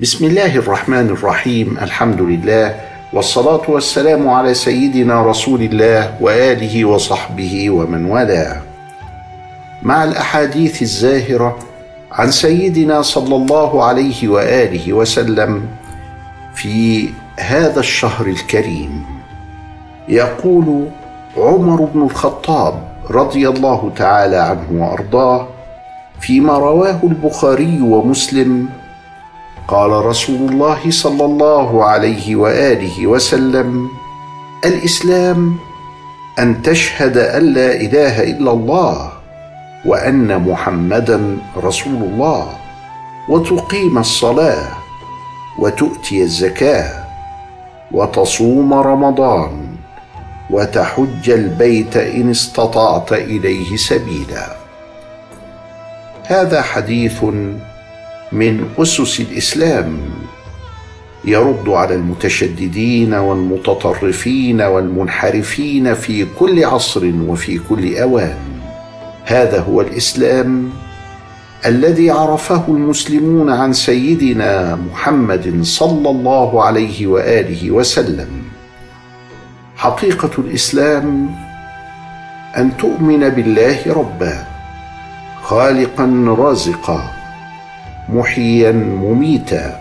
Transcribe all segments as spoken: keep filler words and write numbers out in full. بسم الله الرحمن الرحيم. الحمد لله والصلاة والسلام على سيدنا رسول الله وآله وصحبه ومن والاه. مع الأحاديث الزاهرة عن سيدنا صلى الله عليه وآله وسلم في هذا الشهر الكريم، يقول عمر بن الخطاب رضي الله تعالى عنه وأرضاه فيما رواه البخاري ومسلم: قال رسول الله صلى الله عليه وآله وسلم: الإسلام أن تشهد أن لا إله إلا الله وأن محمدا رسول الله، وتقيم الصلاة، وتؤتي الزكاة، وتصوم رمضان، وتحج البيت إن استطعت إليه سبيلا. هذا حديث من أسس الإسلام، يرد على المتشددين والمتطرفين والمنحرفين في كل عصر وفي كل أوان. هذا هو الإسلام الذي عرفه المسلمون عن سيدنا محمد صلى الله عليه وآله وسلم. حقيقة الإسلام أن تؤمن بالله ربا، خالقا رازقا، محيا مميتا،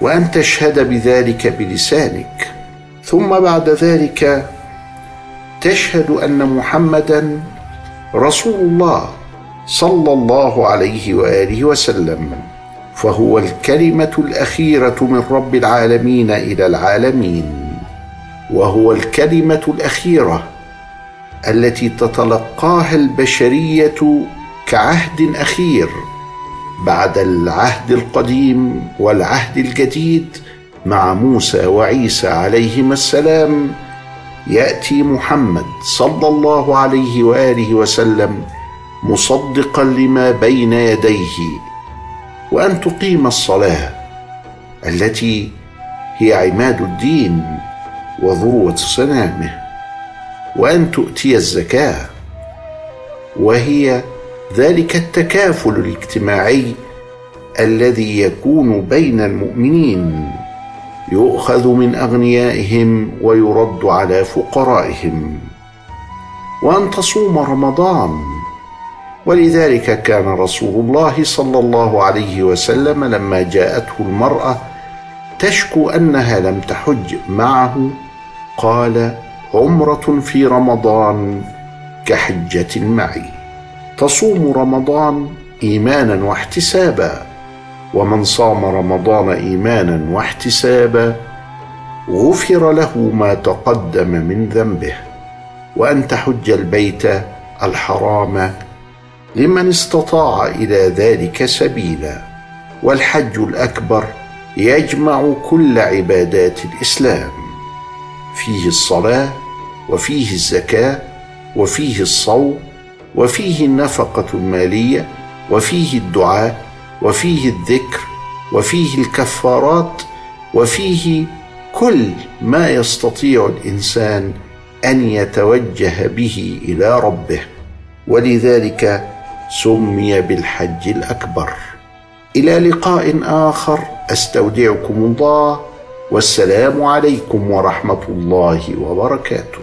وأن تشهد بذلك بلسانك، ثم بعد ذلك تشهد أن محمدا رسول الله صلى الله عليه وآله وسلم، فهو الكلمة الأخيرة من رب العالمين إلى العالمين، وهو الكلمة الأخيرة التي تتلقاها البشرية كعهد أخير بعد العهد القديم والعهد الجديد مع موسى وعيسى عليهما السلام. يأتي محمد صلى الله عليه وآله وسلم مصدقا لما بين يديه، وأن تقيم الصلاة التي هي عماد الدين وذروة صنامه، وأن تؤتي الزكاة وهي ذلك التكافل الاجتماعي الذي يكون بين المؤمنين، يؤخذ من أغنيائهم ويرد على فقرائهم، وأن تصوم رمضان. ولذلك كان رسول الله صلى الله عليه وسلم لما جاءته المرأة تشكو أنها لم تحج معه قال: عمرة في رمضان كحجة معي، تصوم رمضان إيمانا واحتسابا، ومن صام رمضان إيمانا واحتسابا غفر له ما تقدم من ذنبه، وأن تحج البيت الحرام لمن استطاع إلى ذلك سبيلا. والحج الأكبر يجمع كل عبادات الإسلام، فيه الصلاة، وفيه الزكاة، وفيه الصوم، وفيه النفقة المالية، وفيه الدعاء، وفيه الذكر، وفيه الكفارات، وفيه كل ما يستطيع الإنسان أن يتوجه به إلى ربه، ولذلك سمي بالحج الأكبر. إلى لقاء آخر، أستودعكم الله، والسلام عليكم ورحمة الله وبركاته.